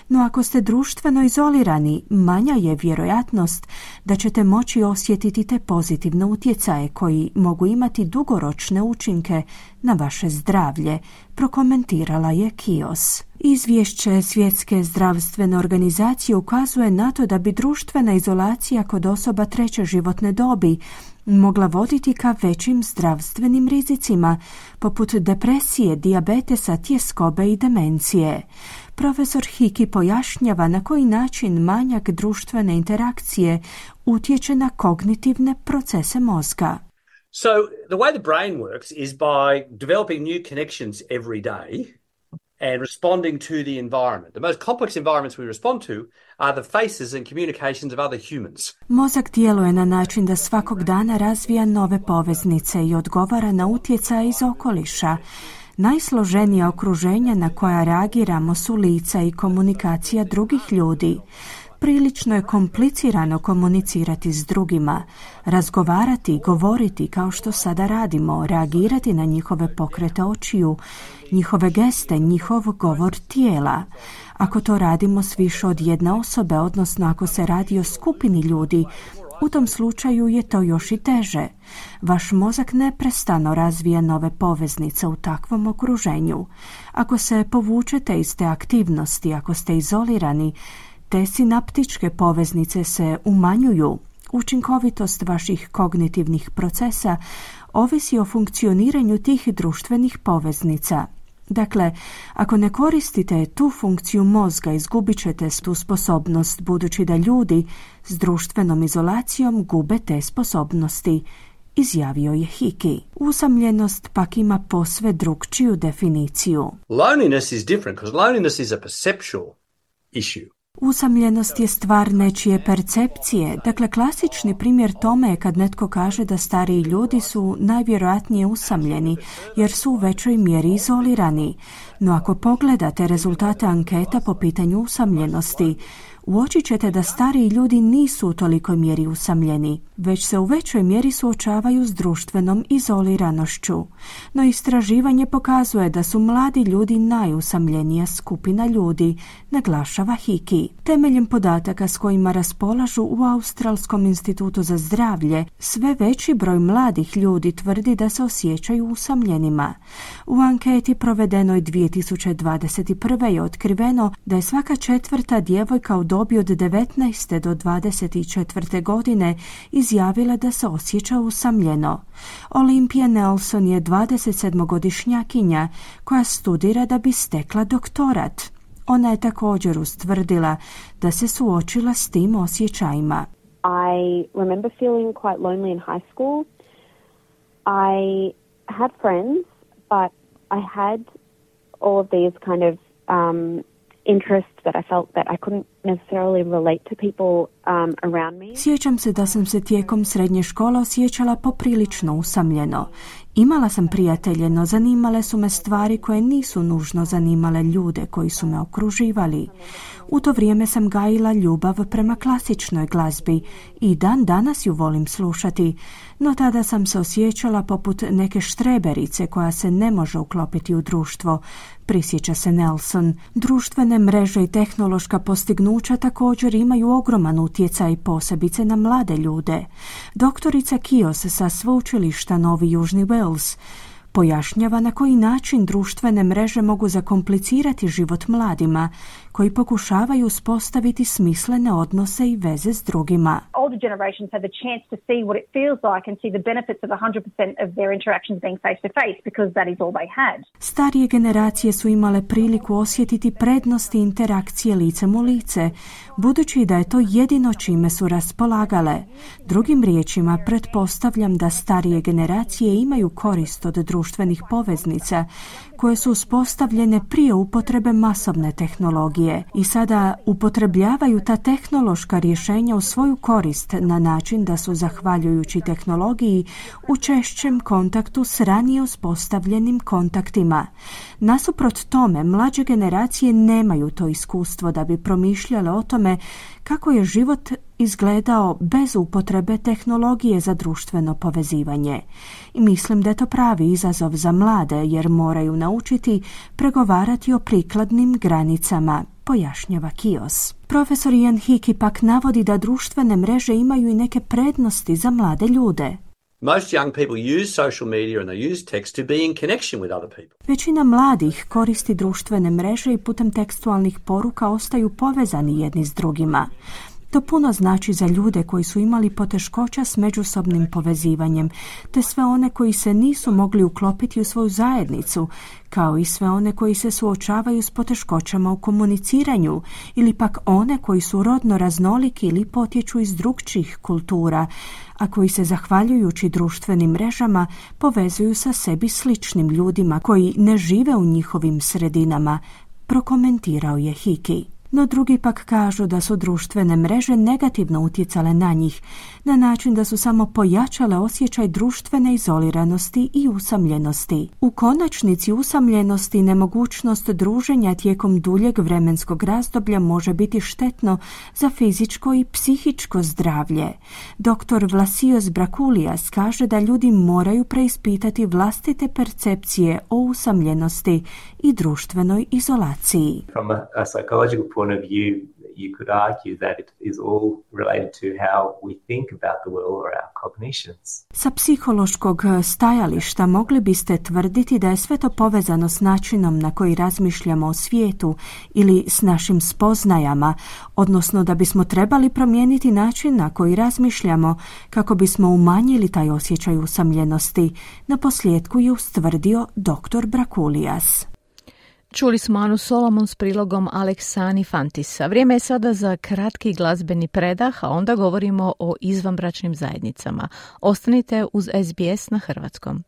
No ako ste društveno izolirani, manja je vjerojatnost da ćete moći osjetiti te pozitivne utjecaje koji mogu imati dugoročne učinke na vaše zdravlje, prokomentirala je Kios. Izvješće Svjetske zdravstvene organizacije ukazuje na to da bi društvena izolacija kod osoba treće životne dobi mogla voditi ka većim zdravstvenim rizicima, poput depresije, dijabetesa, tjeskobe i demencije. Profesor Hickie pojašnjava na koji način manjak društvene interakcije utječe na kognitivne procese mozga. So, the way the brain works is by developing new connections every day and responding to the environment. The most complex environments we respond to are the faces and communications of other humans. Mozak djeluje na način da svakog dana razvija nove poveznice i odgovara na utjecaje iz okoliša. Najsloženija okruženja na koja reagiramo su lica i komunikacija drugih ljudi. Prilično je komplicirano komunicirati s drugima, razgovarati i govoriti kao što sada radimo, reagirati na njihove pokrete očiju, njihove geste, njihov govor tijela. Ako to radimo s više od jedne osobe, odnosno ako se radi o skupini ljudi, u tom slučaju je to još i teže. Vaš mozak neprestano razvija nove poveznice u takvom okruženju. Ako se povučete iz te aktivnosti, ako ste izolirani, te sinaptičke poveznice se umanjuju. Učinkovitost vaših kognitivnih procesa ovisi o funkcioniranju tih društvenih poveznica. Dakle, ako ne koristite tu funkciju mozga, izgubit ćete tu sposobnost, budući da ljudi s društvenom izolacijom gube te sposobnosti, izjavio je Hickie. Usamljenost pak ima posve drugčiju definiciju. Loneliness is different because loneliness is a perceptual issue. Usamljenost je stvar nečije percepcije. Dakle, klasični primjer tome je kad netko kaže da stariji ljudi su najvjerojatnije usamljeni jer su u većoj mjeri izolirani. No ako pogledate rezultate anketa po pitanju usamljenosti, uočit ćete da stariji ljudi nisu u tolikoj mjeri usamljeni, već se u većoj mjeri suočavaju s društvenom izoliranošću. No istraživanje pokazuje da su mladi ljudi najusamljenija skupina ljudi, naglašava Hickie. Temeljem podataka s kojima raspolažu u Australskom institutu za zdravlje, sve veći broj mladih ljudi tvrdi da se osjećaju usamljenima. U anketi provedenoj dvije tisuće dvadeset prve je otkriveno da je svaka četvrta djevojka u dobi od devetnaeste do dvadeset četvrte godine izjavila da se osjeća usamljeno. Olimpija Nelson je dvadeset sedmogodišnjakinja koja studira da bi stekla doktorat. Ona je također ustvrdila da se suočila s tim osjećajima. I remember feeling quite lonely in high school. I had friends, but I had all of these kind of um, interests that I felt that I couldn't necessarily relate to people um, around me. Sjećam se da sam se tijekom srednje škole osjećala poprilično usamljeno. Imala sam prijatelje, no zanimale su me stvari koje nisu nužno zanimale ljude koji su me okruživali. U to vrijeme sam gajila ljubav prema klasičnoj glazbi i dan danas ju volim slušati, no tada sam se osjećala poput neke štreberice koja se ne može uklopiti u društvo, prisjeća se Nelson. Društvene mreže i tehnološka postignuća također imaju ogroman utjecaj posebice na mlade ljude. Doktorica Kios sa sveučilišta Novi Južni Wales pojašnjava na koji način društvene mreže mogu zakomplicirati život mladima koji pokušavaju uspostaviti smislene odnose i veze s drugima. Older generations have a chance to see what it feels like and see the benefits of one hundred percent of their interactions being face to face because that is all they had. Starije generacije su imale priliku osjetiti prednosti interakcije licem u lice, budući da je to jedino čime su raspolagale. Drugim riječima, pretpostavljam da starije generacije imaju korist od društvenih poveznica koje su uspostavljene prije upotrebe masovne tehnologije i sada upotrebljavaju ta tehnološka rješenja u svoju korist na način da su, zahvaljujući tehnologiji, u češćem kontaktu s ranije uspostavljenim kontaktima. Nasuprot tome, mlađe generacije nemaju to iskustvo da bi promišljale o tome kako je život izgledao bez upotrebe tehnologije za društveno povezivanje. I mislim da je to pravi izazov za mlade, jer moraju naučiti pregovarati o prikladnim granicama, pojašnjava Kios. Profesor Ian Hickie pak navodi da društvene mreže imaju i neke prednosti za mlade ljude. Most young people use social media and they use text to be in connection with other people. Većina mladih koristi društvene mreže i putem tekstualnih poruka ostaju povezani jedni s drugima. To puno znači za ljude koji su imali poteškoća s međusobnim povezivanjem, te sve one koji se nisu mogli uklopiti u svoju zajednicu, kao i sve one koji se suočavaju s poteškoćama u komuniciranju, ili pak one koji su rodno raznoliki ili potječu iz drugčih kultura, a koji se zahvaljujući društvenim mrežama povezuju sa sebi sličnim ljudima koji ne žive u njihovim sredinama, prokomentirao je Hickie. No drugi pak kažu da su društvene mreže negativno utjecale na njih, na način da su samo pojačale osjećaj društvene izoliranosti i usamljenosti. U konačnici, usamljenost i nemogućnost druženja tijekom duljeg vremenskog razdoblja može biti štetno za fizičko i psihičko zdravlje. Doktor Vlasios Brakoulias kaže da ljudi moraju preispitati vlastite percepcije o usamljenosti i društvenoj izolaciji. Point of view, you could argue that it is all related to how we think about the world or our cognitions. Sa psihološkog stajališta mogli biste tvrditi da je sve to povezano s načinom na koji razmišljamo o svijetu ili s našim spoznajama, odnosno da bismo trebali promijeniti način na koji razmišljamo kako bismo umanjili taj osjećaj usamljenosti, naposljetku je ustvrdio doktor Brakoulias. Čuli smo Anu Solomon s prilogom Aleksani Fantisa. Vrijeme je sada za kratki glazbeni predah, a onda govorimo o izvanbračnim zajednicama. Ostanite uz S B S na hrvatskom.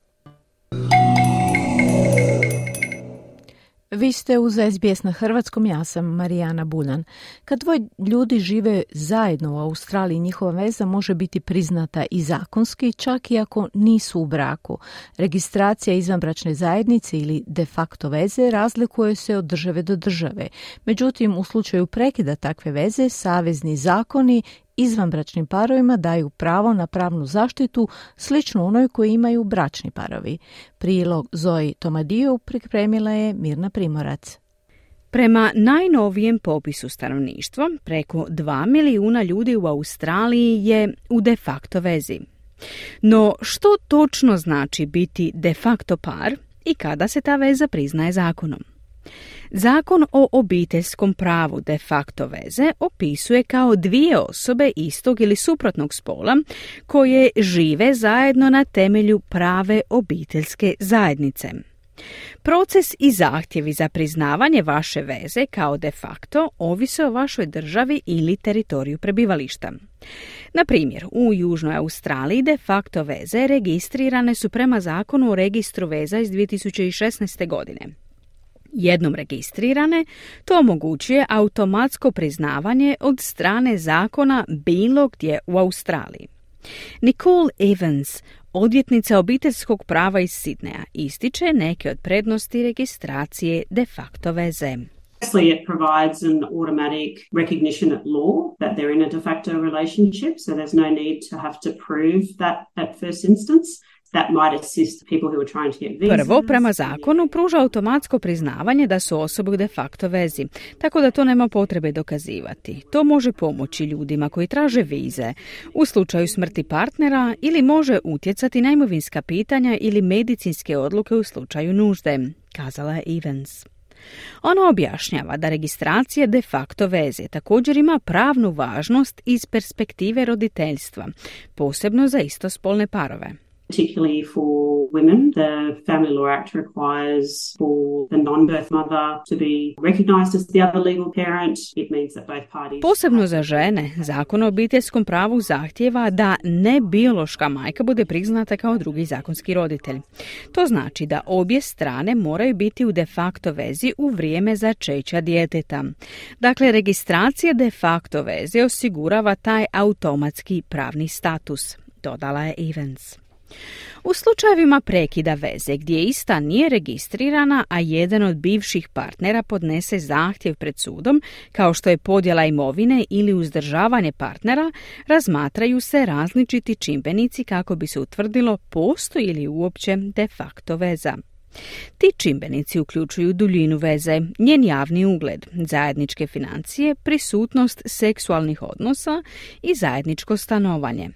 Vi ste uz S B S na hrvatskom, ja sam Marijana Buljan. Kad dvoje ljudi žive zajedno u Australiji, njihova veza može biti priznata i zakonski, čak i ako nisu u braku. Registracija izvanbračne zajednice ili de facto veze razlikuje se od države do države. Međutim, u slučaju prekida takve veze, savezni zakoni izvanbračnim parovima daju pravo na pravnu zaštitu slično onoj koju imaju bračni parovi. Prilog Zoji Tomadiju pripremila je Mirna Primorac. Prema najnovijem popisu stanovništva, preko dva milijuna ljudi u Australiji je u de facto vezi. No što točno znači biti de facto par i kada se ta veza priznaje zakonom? Zakon o obiteljskom pravu de facto veze opisuje kao dvije osobe istog ili suprotnog spola koje žive zajedno na temelju prave obiteljske zajednice. Proces i zahtjevi za priznavanje vaše veze kao de facto ovise o vašoj državi ili teritoriju prebivališta. Na primjer, u Južnoj Australiji de facto veze registrirane su prema zakonu o registru veza iz dvije tisuće šesnaeste. godine. Jednom registrirane, to omogućuje automatsko priznavanje od strane zakona bilo gdje u Australiji. Nicole Evans, odvjetnica obiteljskog prava iz Sidneja, ističe neke od prednosti registracije de facto veze. Firstly, it provides an automatic recognition at law that they're in a de facto relationship, so there's no need to have to prove that at first instance. Prvo, prema zakonu pruža automatsko priznavanje da su osobe de facto vezi, tako da to nema potrebe dokazivati. To može pomoći ljudima koji traže vize u slučaju smrti partnera ili može utjecati na imovinska pitanja ili medicinske odluke u slučaju nužde, kazala je Evans. Ona objašnjava da registracija de facto veze također ima pravnu važnost iz perspektive roditeljstva, posebno za istospolne parove. Particularly for women, the Family Law Act requires for the non-birth mother to be recognized as the other legal parent. It means that both parties... Posebno za žene, zakon o obiteljskom pravu zahtjeva da ne biološka majka bude priznata kao drugi zakonski roditelj. To znači da obje strane moraju biti u de facto vezi u vrijeme začeća djeteta. Dakle, registracija de facto veze osigurava taj automatski pravni status, dodala je Evans. U slučajevima prekida veze gdje ista nije registrirana, a jedan od bivših partnera podnese zahtjev pred sudom, kao što je podjela imovine ili uzdržavanje partnera, razmatraju se različiti čimbenici kako bi se utvrdilo postoji li uopće de facto veza. Ti čimbenici uključuju duljinu veze, njen javni ugled, zajedničke financije, prisutnost seksualnih odnosa i zajedničko stanovanje.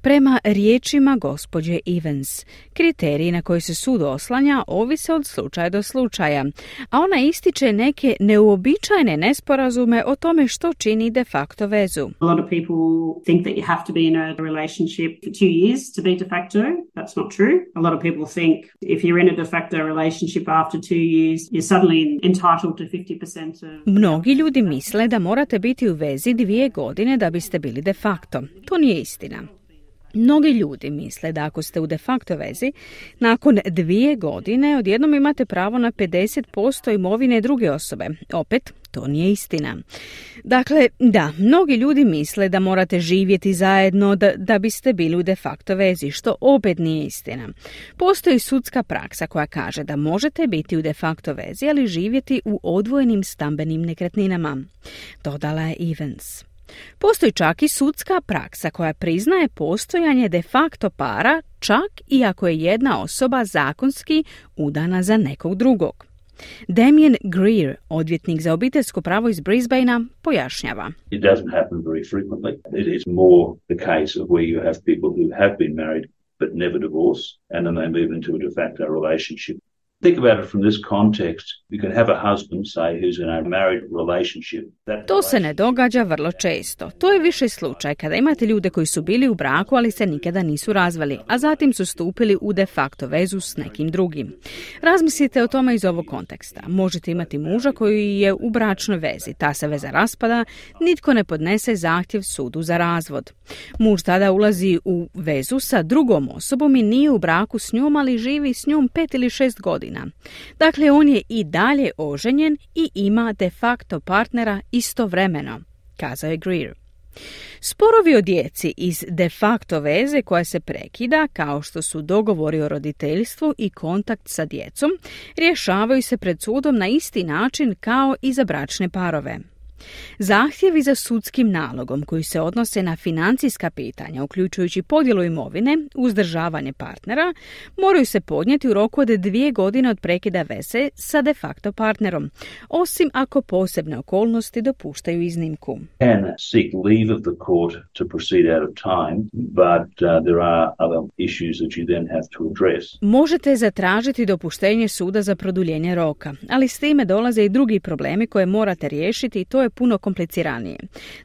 Prema riječima gospođe Evans, kriteriji na koje se sud oslanja ovise od slučaja do slučaja, a ona ističe neke neuobičajene nesporazume o tome što čini de facto vezu. A lot of people think that you have to be in a relationship for two years to be de facto. That's not true. A lot of people think if you're in a de facto relationship after two years, you're suddenly entitled to fifty percent of... Mnogi ljudi misle da morate biti u vezi dvije godine da biste bili de facto. To nije istina. Mnogi ljudi misle da ako ste u de facto vezi, nakon dvije godine odjednom imate pravo na pedeset posto imovine druge osobe. Opet, to nije istina. Dakle, da, mnogi ljudi misle da morate živjeti zajedno da, da biste bili u de facto vezi, što opet nije istina. Postoji sudska praksa koja kaže da možete biti u de facto vezi, ali živjeti u odvojenim stambenim nekretninama, dodala je Evans. Postoji čak i sudska praksa koja priznaje postojanje de facto para čak i ako je jedna osoba zakonski udana za nekog drugog. Damien Greer, odvjetnik za obiteljsko pravo iz Brisbanea, pojašnjava. It doesn't happen very frequently. It is more the case of where you have people who have been married but never divorced and then they move into a de facto relationship. To se ne događa vrlo često. To je više slučaj kada imate ljude koji su bili u braku, ali se nikada nisu razveli, a zatim su stupili u de facto vezu s nekim drugim. Razmislite o tome iz ovog konteksta. Možete imati muža koji je u bračnoj vezi. Ta se veza raspada, nitko ne podnese zahtjev sudu za razvod. Muž tada ulazi u vezu sa drugom osobom i nije u braku s njom, ali živi s njom pet ili šest godina. Dakle, on je i dalje oženjen i ima de facto partnera istovremeno, kazao je Greer. Sporovi o djeci iz de facto veze koja se prekida, kao što su dogovori o roditeljstvu i kontakt sa djecom, rješavaju se pred sudom na isti način kao i za bračne parove. Zahtjevi za sudskim nalogom koji se odnose na financijska pitanja, uključujući podjelu imovine, uzdržavanje partnera, moraju se podnijeti u roku od dvije godine od prekida veze sa de facto partnerom, osim ako posebne okolnosti dopuštaju iznimku. Možete zatražiti dopuštenje suda za produljenje roka, ali s time dolaze i drugi problemi koje morate riješiti i to je puno kompliciranije.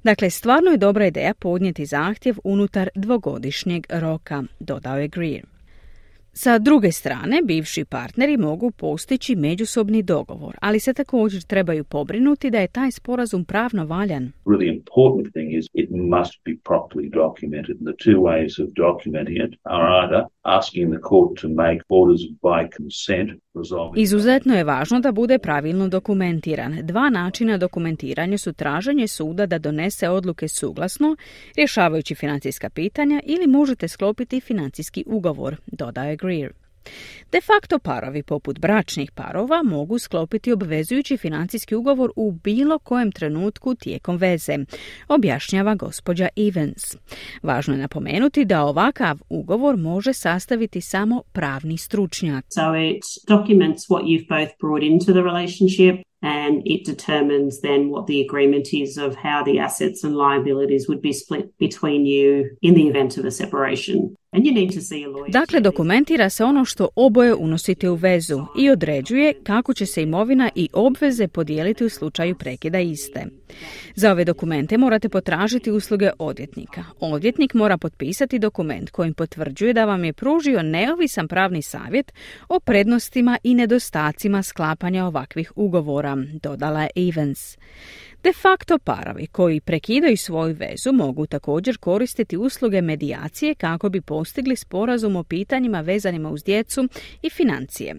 Dakle, stvarno je dobra ideja podnijeti zahtjev unutar dvogodišnjeg roka, dodao je Greer. Sa druge strane, bivši partneri mogu postići međusobni dogovor, ali se također trebaju pobrinuti da je taj sporazum pravno valjan. Really important thing is it must be properly documented. The two ways of documenting it are either asking the court to make orders by consent. Izuzetno je važno da bude pravilno dokumentiran. Dva načina dokumentiranja su traženje suda da donese odluke suglasno, rješavajući financijska pitanja, ili možete sklopiti financijski ugovor, dodaje Greer. De facto parovi poput bračnih parova mogu sklopiti obvezujući financijski ugovor u bilo kojem trenutku tijekom veze, objašnjava gospođa Evans. Važno je napomenuti da ovakav ugovor može sastaviti samo pravni stručnjak. So it documents what you've both brought into the relationship and it determines then what the agreement is of how the assets and liabilities would be split between you in the event of a separation. Dakle, dokumentira se ono što oboje unosite u vezu i određuje kako će se imovina i obveze podijeliti u slučaju prekida iste. Za ove dokumente morate potražiti usluge odvjetnika. Odvjetnik mora potpisati dokument kojim potvrđuje da vam je pružio neovisan pravni savjet o prednostima i nedostacima sklapanja ovakvih ugovora, dodala je Evans. De facto parovi koji prekidaju svoju vezu mogu također koristiti usluge medijacije kako bi postigli sporazum o pitanjima vezanima uz djecu i financije.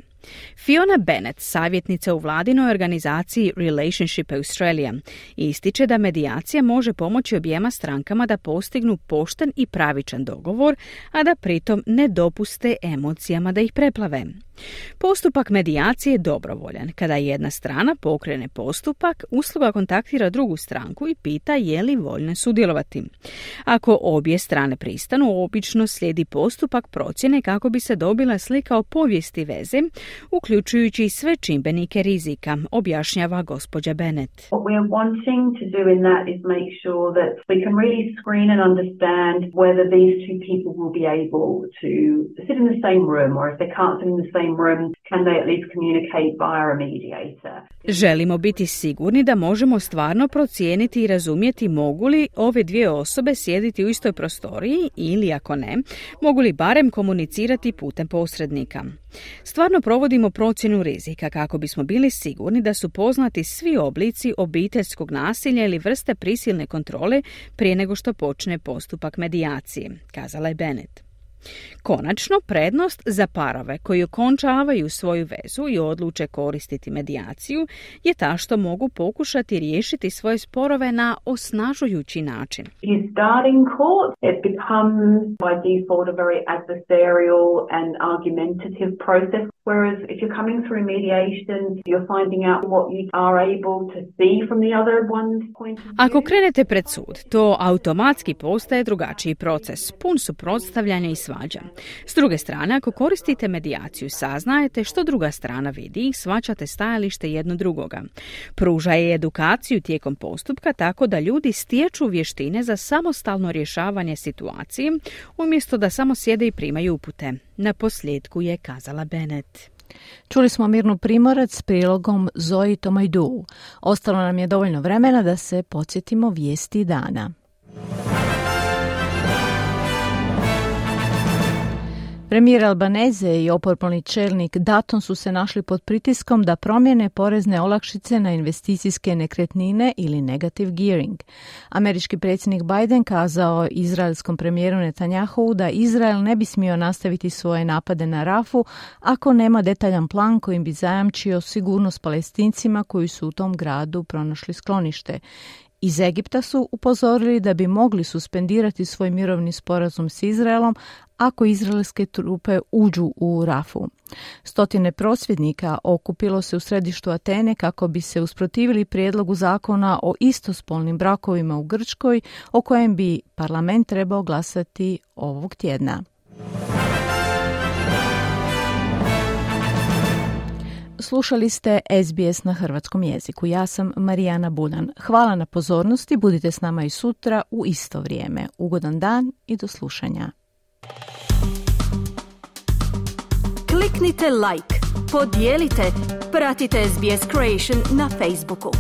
Fiona Bennett, savjetnica u vladinoj organizaciji Relationship Australia, ističe da medijacija može pomoći objema strankama da postignu pošten i pravičan dogovor, a da pritom ne dopuste emocijama da ih preplave. Postupak medijacije je dobrovoljan. Kada jedna strana pokrene postupak, usluga kontaktira drugu stranku i pita je li voljna sudjelovati. Ako obje strane pristanu, obično slijedi postupak procjene kako bi se dobila slika o povijesti veze, uključujući sve čimbenike rizika, objašnjava gospođa Bennett. What we're wanting to do in that is make sure that we can really screen and understand whether these two people will be able to sit in the same room, or if they can't sit in the same room, can they at least communicate via a mediator. Želimo biti sigurni da možemo stvarno procijeniti i razumjeti mogu li ove dvije osobe sjediti u istoj prostoriji ili, ako ne, mogu li barem komunicirati putem posrednika. Stvarno provodimo procjenu rizika kako bismo bili sigurni da su poznati svi oblici obiteljskog nasilja ili vrste prisilne kontrole prije nego što počne postupak medijacije, kazala je Bennett. Konačno, prednost za parove koji okončavaju svoju vezu i odluče koristiti medijaciju je ta što mogu pokušati riješiti svoje sporove na osnažujući način. Whereas if you're coming through mediation, you're finding out what you are able to see from the other one's point of view. Ako krenete pred sud, to automatski postaje drugačiji proces, pun suprotstavljanja i svađa. S druge strane, ako koristite medijaciju, saznajete što druga strana vidi i shvaćate stajalište jedno drugoga. Pruža je edukaciju tijekom postupka tako da ljudi stječu vještine za samostalno rješavanje situacije, umjesto da samo sjede i primaju upute. Na posljedku je kazala Bennett. Čuli smo Mirnu Primorac s prilogom Zoji Tomajdu. Ostalo nam je dovoljno vremena da se podsjetimo vijesti dana. Premijer Albanese i oporbeni čelnik Dutton su se našli pod pritiskom da promijene porezne olakšice na investicijske nekretnine ili negative gearing. Američki predsjednik Biden kazao izraelskom premijeru Netanyahu da Izrael ne bi smio nastaviti svoje napade na Rafu ako nema detaljan plan kojim bi zajamčio sigurnost Palestincima koji su u tom gradu pronašli sklonište. Iz Egipta su upozorili da bi mogli suspendirati svoj mirovni sporazum s Izraelom ako izraelske trupe uđu u Rafu. Stotine prosvjednika okupilo se u središtu Atene kako bi se usprotivili prijedlogu zakona o istospolnim brakovima u Grčkoj, o kojem bi parlament trebao glasati ovog tjedna. Slušali ste S B S na hrvatskom jeziku. Ja sam Marijana Buljan. Hvala na pozornosti. Budite s nama i sutra u isto vrijeme. Ugodan dan i do slušanja. Kliknite like, podijelite, pratite S B S Creation na Facebooku.